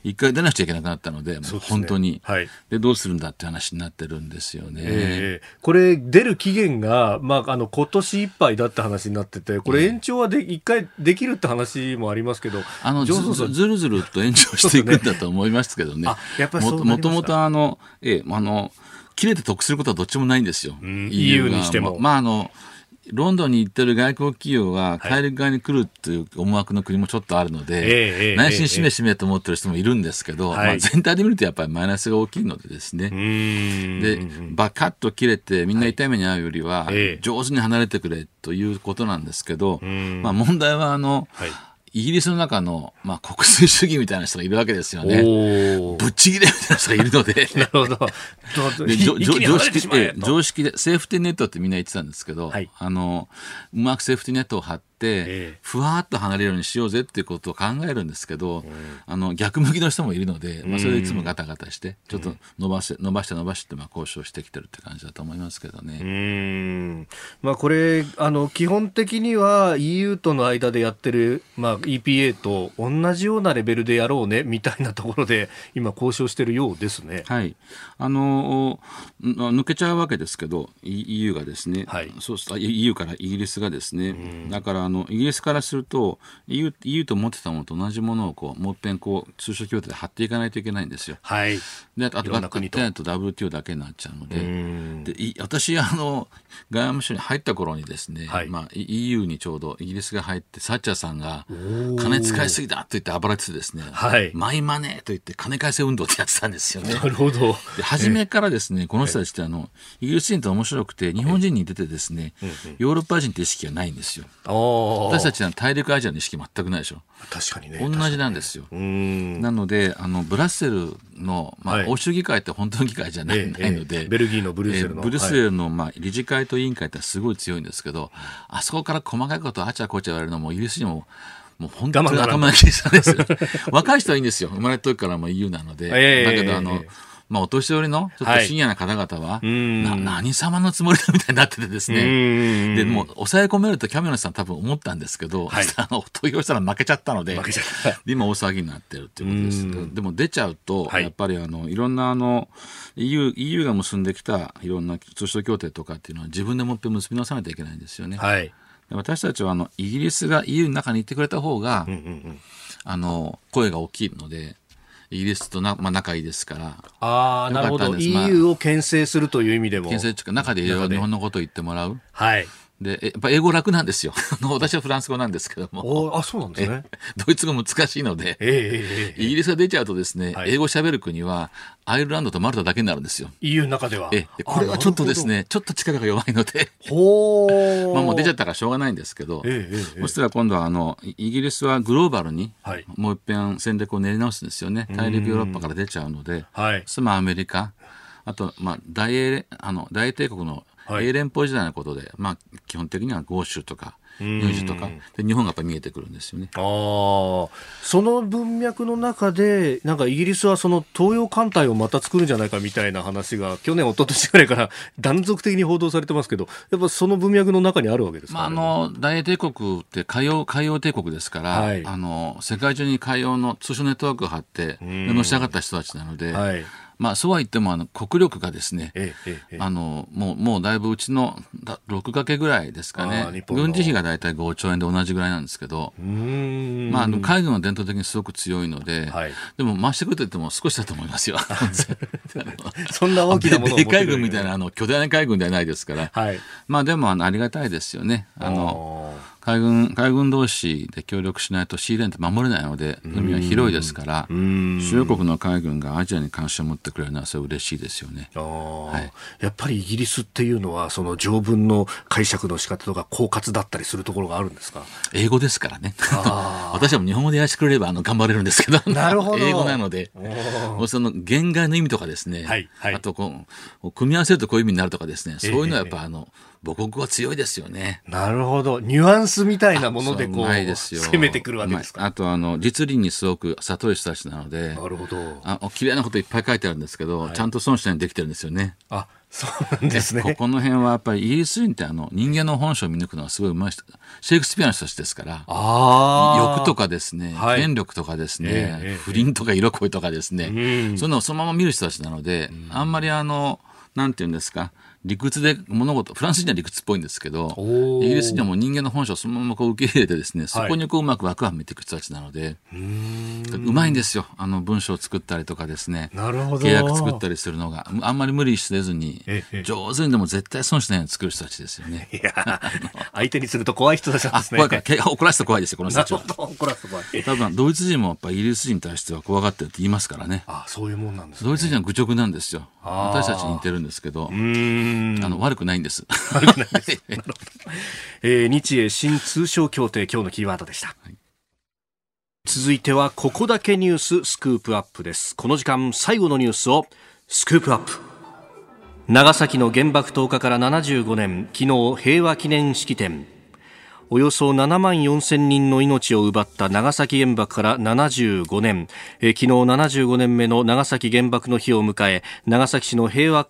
一回出なくちゃいけなくなったので、もう本当にでどうするんだって話になってるんですよね。これ出る期限が、今年いっぱいだって話になってて、これ延長は一回できるって話もありますけど、ずるずると延長していくんだと思いますけどもともと切れて得することはどっちもないんですよ。 EU にしても、ロンドンに行ってる外国企業が大陸側に来るという思惑の国もちょっとあるので、内心しめしめと思ってる人もいるんですけど、まあ、全体で見るとやっぱりマイナスが大きいのでですね、でバカッと切れてみんな痛い目に遭うよりは上手に離れてくれということなんですけど、まあ、問題はイギリスの中の、まあ、国粋主義みたいな人がいるわけですよね。ぶっちぎれみたいな人がいるのでなるほど常識でセーフティーネットってみんな言ってたんですけど、はい、うまくセーフティーネットを張って、ふわーっと離れるようにしようぜっていうことを考えるんですけど、逆向きの人もいるので、まあ、それでいつもガタガタしてちょっと伸ばしてまあ交渉してきてるって感じだと思いますけどね。まあ、これ基本的には EU との間でやってる、まあ、EPA と同じようなレベルでやろうねみたいなところで今交渉してるようですね。はい、抜けちゃうわけですけど EU がですね、はい、そうす EU からイギリスがですね、だからイギリスからすると EU と持ってたものと同じものをもう一遍通商協定で貼っていかないといけないんですよ。はい、であとバックテンと WTO だけになっちゃうの で私外務省に入った頃にですね、はい、まあ、EU にちょうどイギリスが入ってサッチャーさんが金使いすぎだと言って暴れててですね、はい、マイマネーと言って金返せ運動ってやってたんですよね。なるほど。で初めからですねこの人たちってイギリス人って面白くて日本人に出てですね、ヨーロッパ人って意識がないんですよ。私たちは大陸アジアの意識全くないでしょ。確かにね。同じなんですよ。なのでブラッセルの、まあ、はい、欧州議会って本当の議会じゃないので、ベルギーのブリュッセルの、ブリュッセルの、まあ、理事会と委員会ってすごい強いんですけど、あそこから細かいことをあちゃこちゃ言われるのもイギリスにもう本当に頭がきれいなんですよ。若い人はいいんですよ。生まれた時からも EU なので、だけどまあ、お年寄りのちょっと深夜な方々は、何様のつもりだみたいになっててですね、でもう抑え込めるとキャメロンさん多分思ったんですけど、はい、投票したら負けちゃったので今大騒ぎになってるっていうことです。でも出ちゃうと、はい、やっぱりいろんなEU が結んできたいろんな通商協定とかっていうのは自分でもって結び直さないといけないんですよね。はい、私たちはイギリスが EU の中に行ってくれた方が、声が大きいのでイギリスとまあ、仲いいですから。ああ、なるほど。EU を牽制するという意味でも。牽制というか、中で日本のことを言ってもらう。はい。で、やっぱ英語楽なんですよ。私はフランス語なんですけども。あ、そうなんですね。ドイツ語難しいので、イギリスが出ちゃうとですね、英語喋る国はアイルランドとマルタだけになるんですよ。EU の中では。これはちょっとですね、ちょっと力が弱いので、まあもう出ちゃったからしょうがないんですけど、そしたら今度はイギリスはグローバルにもう一遍戦略を練り直すんですよね。大陸ヨーロッパから出ちゃうので、それもアメリカ、あとまあ大英帝国の英連邦時代のことで、まあ、基本的には豪州とか入手とかで日本がやっぱり見えてくるんですよね。その文脈の中でなんかイギリスはその東洋艦隊をまた作るんじゃないかみたいな話が去年一昨年ぐらいから断続的に報道されてますけど、やっぱその文脈の中にあるわけですかね。まあ、大英帝国って海洋帝国ですから、はい、世界中に海洋の通商ネットワークを張ってのし上がった人たちなので、はい、まあ、そうは言っても国力がですね、もうだいぶうちの6掛けぐらいですかね。軍事費がだいたい5兆円で同じぐらいなんですけど、まあ、海軍は伝統的にすごく強いので、はい、でも回してくると言っても少しだと思いますよ。そんな大きなものを持ってくる、ね、米海軍みたいな巨大な海軍ではないですから、はい、まあ、でもありがたいですよね。海軍同士で協力しないとシーレーンって守れないので、海は広いですから、主要国の海軍がアジアに関心を持ってくれるのはそれ嬉しいですよね。はい、やっぱりイギリスっていうのはその条文の解釈の仕方とか狡猾だったりするところがあるんですか？英語ですからね。私は日本語でやらせてくれれば頑張れるんですけど、なるほど。英語なのでその言外の意味とかですね、はいはい、あと組み合わせるとこういう意味になるとかですね、そういうのはやっぱり母国語は強いですよね。なるほど。ニュアンスみたいなもので攻めてくるわけですか。あと実利にすごく悟る人たちなので、なるほど。綺麗なこといっぱい書いてあるんですけど、はい、ちゃんと損しないでできてるんですよね。あ、そうなんですね。この辺はやっぱりイギリス人って人間の本性を見抜くのはすごい上手い人、シェイクスピアの人たちですから、欲とかですね、はい、権力とかですね、不倫とか色恋とかですね、そういうのをそのまま見る人たちなので、あんまりなんていうんですか、理屈で物事、フランス人は理屈っぽいんですけど、イギリス人はもう人間の本性をそのままこう受け入れてですね、そこにこううまく枠はめていく人たちなので、うまいんですよ。文章を作ったりとかですね、契約作ったりするのが、あんまり無理せずに、上手にでも絶対損しないように作る人たちですよね。いや、相手にすると怖い人たちなんですね。怖いから、怒らせて怖いですよ、この人たちは。怒らせて怖い。多分、ドイツ人もやっぱイギリス人に対しては怖がってるって言いますからね。あ、そういうもんなんですね。ドイツ人は愚直なんですよ。私たちに似てるんですけど、悪くないんです。悪くないです。なるほど。日英新通商協定、今日のキーワードでした。はい、続いてはここだけニューススクープアップです。この時間最後のニュースをスクープアップ。長崎の原爆投下から75年、昨日平和記念式典。およそ74,000人の命を奪った長崎原爆から75年。昨日75年目の長崎原爆の日を迎え、長崎市の平和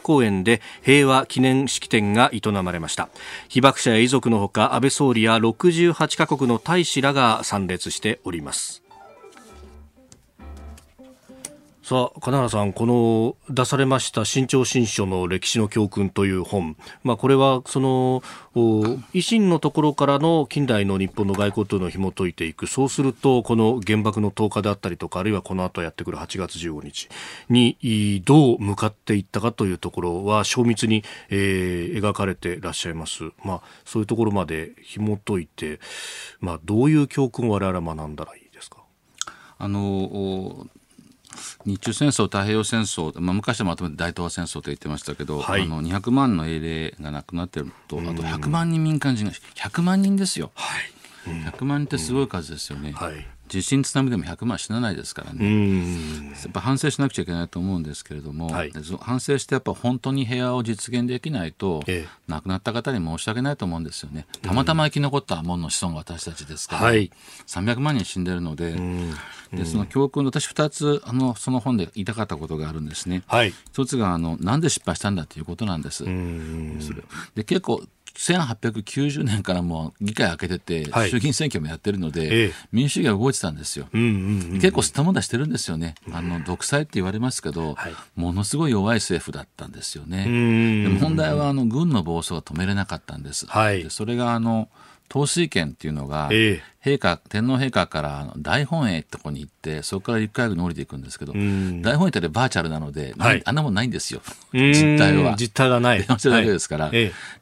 公園で平和記念式典が営まれました。被爆者や遺族のほか、安倍総理や68カ国の大使らが参列しております。さあ、金原さん、この出されました新潮新書の歴史の教訓という本、これはその維新のところからの近代の日本の外交というのを紐解いていく。そうするとこの原爆の投下であったりとか、あるいはこの後やってくる8月15日にどう向かっていったかというところは精密に、描かれてらっしゃいます。そういうところまで紐解いて、どういう教訓を我々は学んだらいいですか？日中戦争、太平洋戦争、昔はまとめて大東亜戦争と言ってましたけど、200万の英霊が亡くなっていると、あと100万人民間人が、100万人ですよ、100万人ってすごい数ですよね、地震津波でも100万死なないですからね、やっぱ反省しなくちゃいけないと思うんですけれども、反省してやっぱ本当に平和を実現できないと、亡くなった方に申し訳ないと思うんですよね。たまたま生き残ったもんの子孫が私たちですから、300万人死んでるので、その教訓の私2つその本で言いたかったことがあるんですね。一つがなんで失敗したんだということなんです。で結構1890年からもう議会開けてて、衆議院選挙もやってるので、民主主義が動いてたんですよ。結構すったもんだしてるんですよね。独裁って言われますけど、ものすごい弱い政府だったんですよね。で問題は軍の暴走が止めれなかったんです。でそれが統帥権っていうのが、天皇陛下から大本営ってとこに行って、そこから陸海軍に降りていくんですけど、大本営ってバーチャルなので、あんなもんないんですよ。実態は実態がない電話してるだけですから、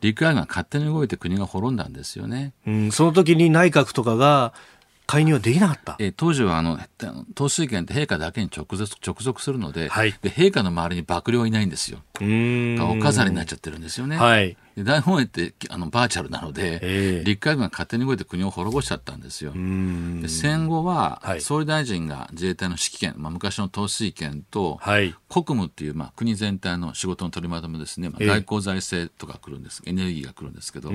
陸海軍が勝手に動いて国が滅んだんですよね。その時に内閣とかが介入はできなかった。当時は統帥権って陛下だけに直属するので、で陛下の周りに幕僚はいないんですよ。お飾りになっちゃってるんですよね。大本営ってバーチャルなので、陸海軍が勝手に動いて国を滅ぼしちゃったんですよ。で戦後は総理大臣が自衛隊の指揮権、昔の統帥権と国務っていう、国全体の仕事の取りまとめですね、外交財政とか来るんです、エネルギーが来るんですけど、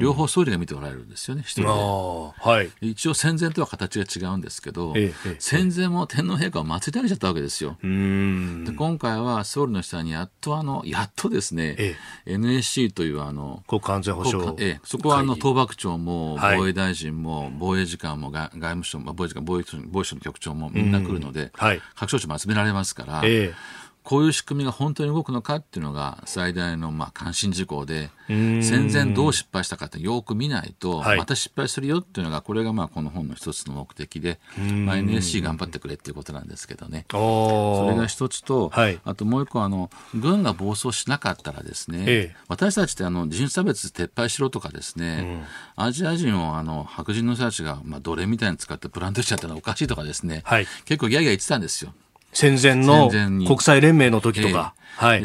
両方総理が見ておられるんですよね、一人で。一応戦前とは形が違うんですけど、戦前も天皇陛下を祀り上げちゃったわけですよ。で今回は総理の下にやっとですね、NSC という国家安全保障、そこは東幕長も防衛大臣も防衛次官も外務省も防衛省の局長もみんな来るので、各省庁も集められますから、こういう仕組みが本当に動くのかっていうのが最大の関心事項で、戦前どう失敗したかってよく見ないと、また失敗するよっていうのが、これがこの本の一つの目的で、NSC 頑張ってくれっていうことなんですけどね。それが一つと、あともう一個軍が暴走しなかったらですね、私たちって人種差別撤廃しろとかですね、アジア人を白人の人たちが奴隷みたいに使ってブランドしちゃったらおかしいとかですね、結構ギャーギャー言ってたんですよ。戦前の国際連盟の時とか、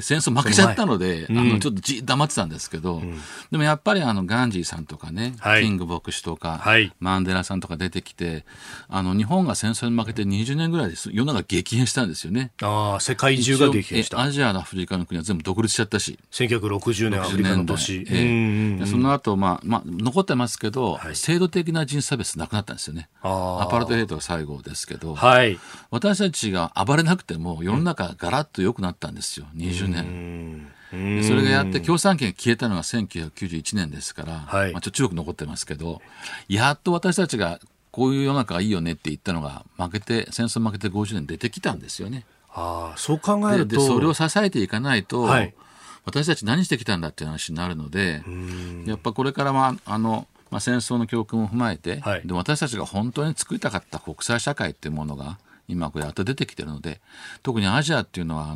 戦争負けちゃったので、ちょっと黙ってたんですけど、でもやっぱりガンジーさんとかね、キング牧師とか、マンデラさんとか出てきて、日本が戦争に負けて20年ぐらいです、世の中激変したんですよね。世界中が激変した。アジア、アフリカの国は全部独立しちゃったし、1960年アフリカの年、その後残ってますけど、制度的な人種差別なくなったんですよね。アパルトヘイトが最後ですけど、私たちが暴れなくても世の中がガラッと良くなったんですよ、20年。それがやって共産権が消えたのが1991年ですから、中国残ってますけど、やっと私たちがこういう世の中がいいよねって言ったのが戦争負けて50年出てきたんですよね。そう考えると、それを支えていかないと、私たち何してきたんだっていう話になるので、やっぱこれからは戦争の教訓を踏まえて、はい、で私たちが本当に作りたかった国際社会っていうものが今これやっと出てきてるので、特にアジアっていうのは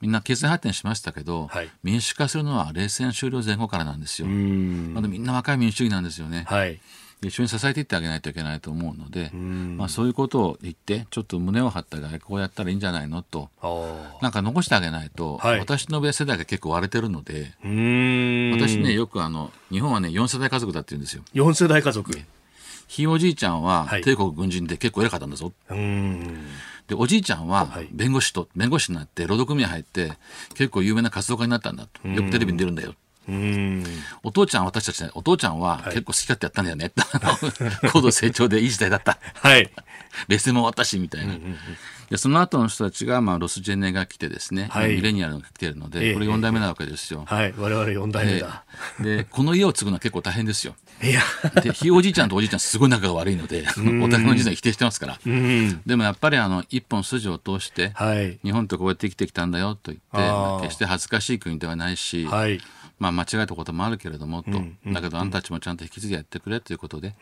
みんな経済発展しましたけど、はい、民主化するのは冷戦終了前後からなんですよ。まだみんな若い民主主義なんですよね、はい、一緒に支えていってあげないといけないと思うので、そういうことを言ってちょっと胸を張った外交をやったらいいんじゃないのとなんか残してあげないと、はい、私の世代が結構割れてるので、私ねよく日本はね4世代家族だって言うんですよ。4世代家族、ひいおじいちゃんは帝国軍人で結構偉かったんだぞ、はい、でおじいちゃんは弁護士になって労働組合入って結構有名な活動家になったんだと、よくテレビに出るんだよ、お父ちゃん私たちお父ちゃんは結構好き勝手やったんだよね、はい、高度成長でいい時代だった、はい、冷戦も終わったしみたいな、でその後の人たちが、ロスジェネが来てですね、はい、ミレニアルが来てるので、これ4代目なわけですよ、はい、我々4代目だ、でこの家を継ぐのは結構大変ですよ。いやでひいおじいちゃんとおじいちゃんすごい仲が悪いのでお互いの人生否定してますから、でもやっぱり一本筋を通して、はい、日本とこうやって生きてきたんだよと言って、決して恥ずかしい国ではないし、はい、間違えたこともあるけれどもと、だけどあんたたちもちゃんと引き継ぎやってくれということで、ちょ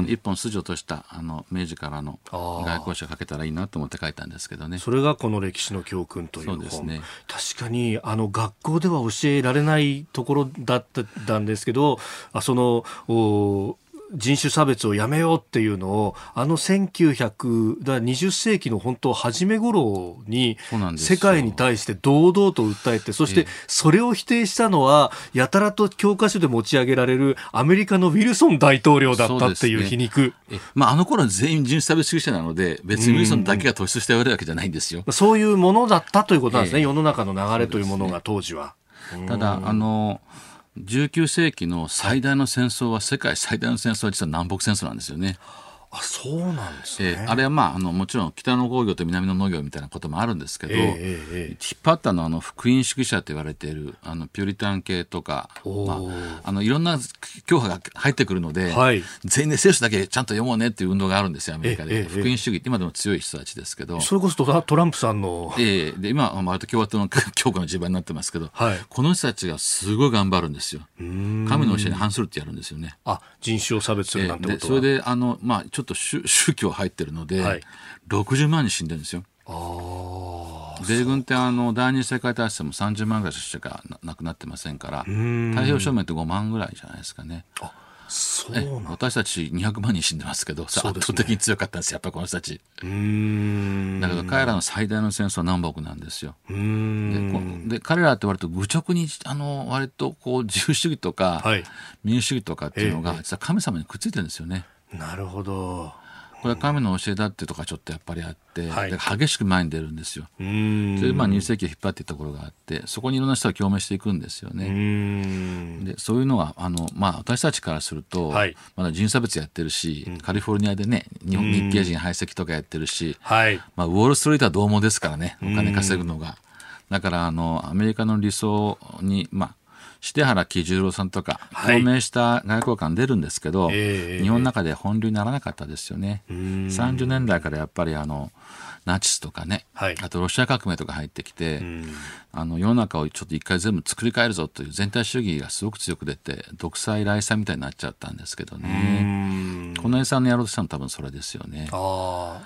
っと一本筋を通した明治からの外交史をかけたらいいなと思って書いたんですけどね。それがこの歴史の教訓という本。そうですね、確かに学校では教えられないところだったんですけど、人種差別をやめようっていうのを20世紀の本当初め頃に世界に対して堂々と訴えて、そしてそれを否定したのはやたらと教科書で持ち上げられるアメリカのウィルソン大統領だったっていう皮肉。そうですね。あの頃全員人種差別主義者なので別にウィルソンだけが突出して言われるわけじゃないんですよ。そういうものだったということなんですね、世の中の流れというものが当時は。ただ19世紀の最大の戦争は、世界最大の戦争は実は南北戦争なんですよね。あ、そうなんですね。あれはもちろん北の工業と南の農業みたいなこともあるんですけど、引っ張ったのは福音主義者と言われているピューリタン系とか、いろんな教派が入ってくるので、はい、全員で聖書だけちゃんと読もうねっていう運動があるんですよ、アメリカで。福音主義って今でも強い人たちですけど、それこそトランプさんの、で今は割と共和党の強化の地盤になってますけど、はい、この人たちがすごい頑張るんですよ。神の教えに反するってやるんですよね。あ、人種を差別するなんてことは。それでちょっと宗教入ってるので、はい、60万人死んでるんですよ。米軍って第二次世界大戦も30万ぐらいしかなくなってませんから、太平洋正面って5万ぐらいじゃないですかね。あ、そうなんだ。私たち200万人死んでますけど、圧倒的に強かったんですよ、やっぱりこの人たち。だけど彼らの最大の戦争は南北なんですよ。で彼らって割と愚直に割と自由主義とか、はい、民主主義とかっていうのが実は神様にくっついてるんですよね。なるほど。これは神の教えだってとかちょっとやっぱりあって、はい、激しく前に出るんですよ。それで2世紀を引っ張っていったところがあって、そこにいろんな人が共鳴していくんですよね。でそういうのは私たちからすると、はい、まだ人種差別やってるし、カリフォルニアでね日系人排斥とかやってるし、ウォールストリートは獰猛ですからね、お金稼ぐのが。だからアメリカの理想にして原喜重郎さんとか表明した外交官出るんですけど、日本の中で本流にならなかったですよね。30年代からやっぱりナチスとかね、はい、あとロシア革命とか入ってきて、世の中をちょっと一回全部作り変えるぞという全体主義がすごく強く出て、独裁来賛みたいになっちゃったんですけどね。近衛さんのやろうとしたの多分それですよね。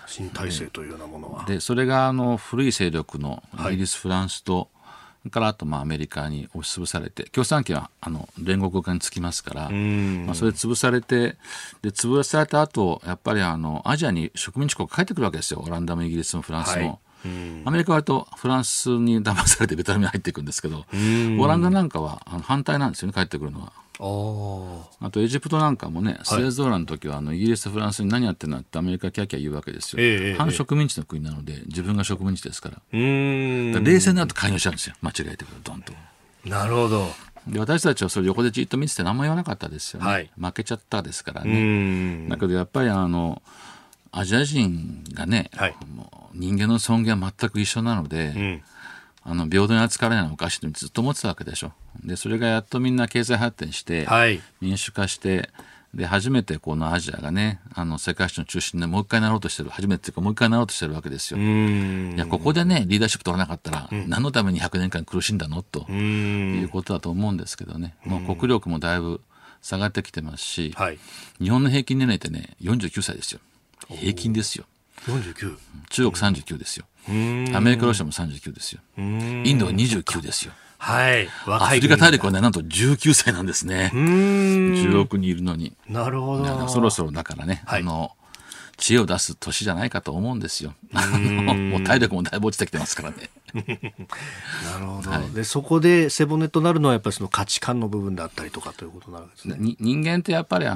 新体制というようなものは。でそれが古い勢力のイギリス、フランスと、からあとアメリカに押し潰されて、共産権は連合国化につきますから、それで潰されて、で潰された後やっぱりアジアに植民地国が帰ってくるわけですよ。オランダもイギリスもフランスも、アメリカは割とフランスに騙されてベトナムに入っていくんですけど、オランダなんかは反対なんですよね、帰ってくるのは。あとエジプトなんかもね、スエズドーラの時はイギリスとフランスに何やってんだってアメリカキャキャ言うわけですよ。反植民地の国なので自分が植民地ですから。冷静になると介入しちゃうんですよ、間違えてくるドンと。なるほど。で私たちはそれ横でじっと見てて何も言わなかったですよね、はい、負けちゃったですからね。だけどやっぱりアジア人がね、はい、もう人間の尊厳は全く一緒なので、平等に扱われないのはおかしいとずっと思ってたわけでしょ。でそれがやっとみんな経済発展して、はい、民主化して、で初めてこのアジアがね、世界史の中心でもう一回なろうとしてる、初めてというかもう一回なろうとしてるわけですよ。いや、ここでねリーダーシップ取らなかったら、何のために100年間苦しんだのということだと思うんですけどね。もう国力もだいぶ下がってきてますし、はい、日本の平均年齢ってね49歳ですよ。平均ですよ。49、中国39ですよ。アメリカ、ロシアも39ですよ。インドは29ですよ。はい、アフリカ大陸は、ね、なんと19歳なんですね。10億人いるのに。なるほど。そろそろだからね、はい、知恵を出す年じゃないかと思うんですよ。もう体力もだいぶ落ちてきてますからね。なるほど、はい、でそこで背骨となるのはやっぱりその価値観の部分だったりとかということになるんですね。人間ってやっぱり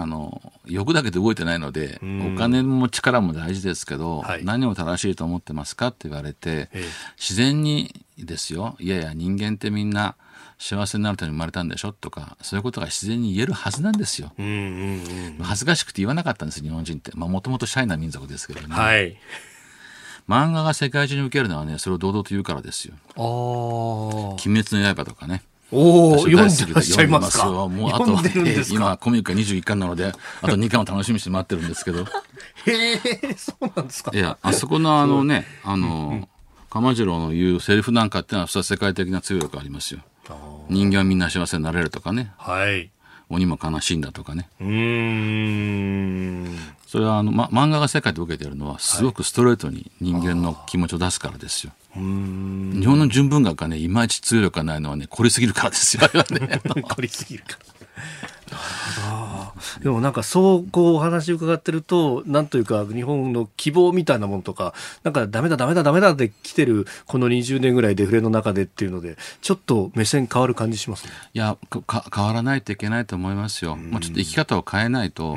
欲だけで動いてないので、お金も力も大事ですけど、はい、何を正しいと思ってますかって言われて、自然にですよ、いやいや人間ってみんな幸せになるために生まれたんでしょとか、そういうことが自然に言えるはずなんですよ。恥ずかしくて言わなかったんです、日本人って。もともとシャイな民族ですけどね、はい、漫画が世界中に受けるのはね、それを堂々と言うからですよ。鬼滅の刃とかね、読んでらっしゃいますか。もうあと今コミックが21巻なので、あと2巻を楽しみにして待ってるんですけど。へえ、そうなんですか。いや、あそこのね、鎌次郎の言うセリフなんかってのは、世界的な強力ありますよ。人間はみんな幸せになれるとかね、はい、鬼も悲しいんだとかね。それは漫画が世界で受けているのは、すごくストレートに人間の気持ちを出すからですよ。日本の純文学がねいまいち強力がないのはね、凝りすぎるからですよ。凝りすぎるからでもなんかそうこうお話伺ってると、なんというか日本の希望みたいなものとか、なんかダメだダメだダメだって来てるこの20年ぐらいデフレの中でっていうので、ちょっと目線変わる感じしますね。いや、変わらないといけないと思いますよ。もうちょっと生き方を変えないと、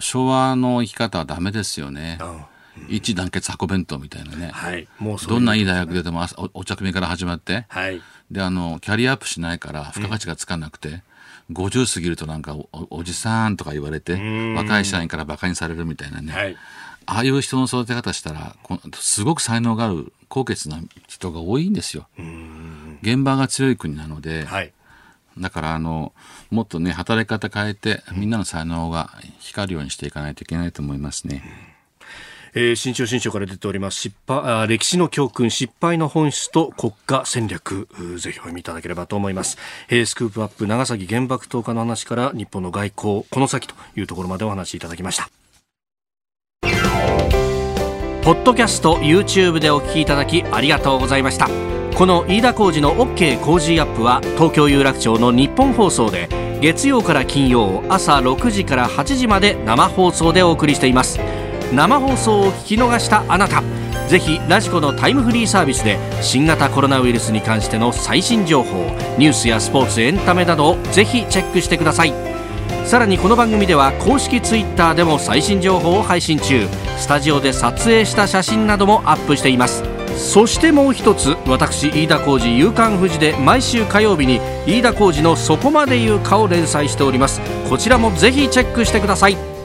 昭和の生き方はダメですよね。一致団結箱弁当みたいなね、はい、もうそういうどんないい大学出てもお茶組から始まって、はい、でキャリアアップしないから付加価値がつかなくて、50過ぎるとなんか おじさんとか言われて、若い社員からバカにされるみたいなね、はい、ああいう人の育て方したらすごく才能がある高潔な人が多いんですよ。現場が強い国なので、はい、だからもっとね働き方変えて、みんなの才能が光るようにしていかないといけないと思いますね。新潮から出ております、歴史の教訓、失敗の本質と国家戦略、ぜひお読みいただければと思います。スクープアップ、長崎原爆投下の話から日本の外交、この先というところまでお話しいただきました。ポッドキャスト YouTube でお聞きいただきありがとうございました。この飯田浩司の OK 工事アップは、東京有楽町の日本放送で月曜から金曜朝6時から8時まで生放送でお送りしています。生放送を聞き逃したあなた、ぜひラジコのタイムフリーサービスで新型コロナウイルスに関しての最新情報、ニュースやスポーツ、エンタメなどをぜひチェックしてください。さらにこの番組では公式ツイッターでも最新情報を配信中、スタジオで撮影した写真などもアップしています。そしてもう一つ、私飯田浩司夕刊フジで毎週火曜日に飯田浩司のそこまで言うかを連載しております。こちらもぜひチェックしてください。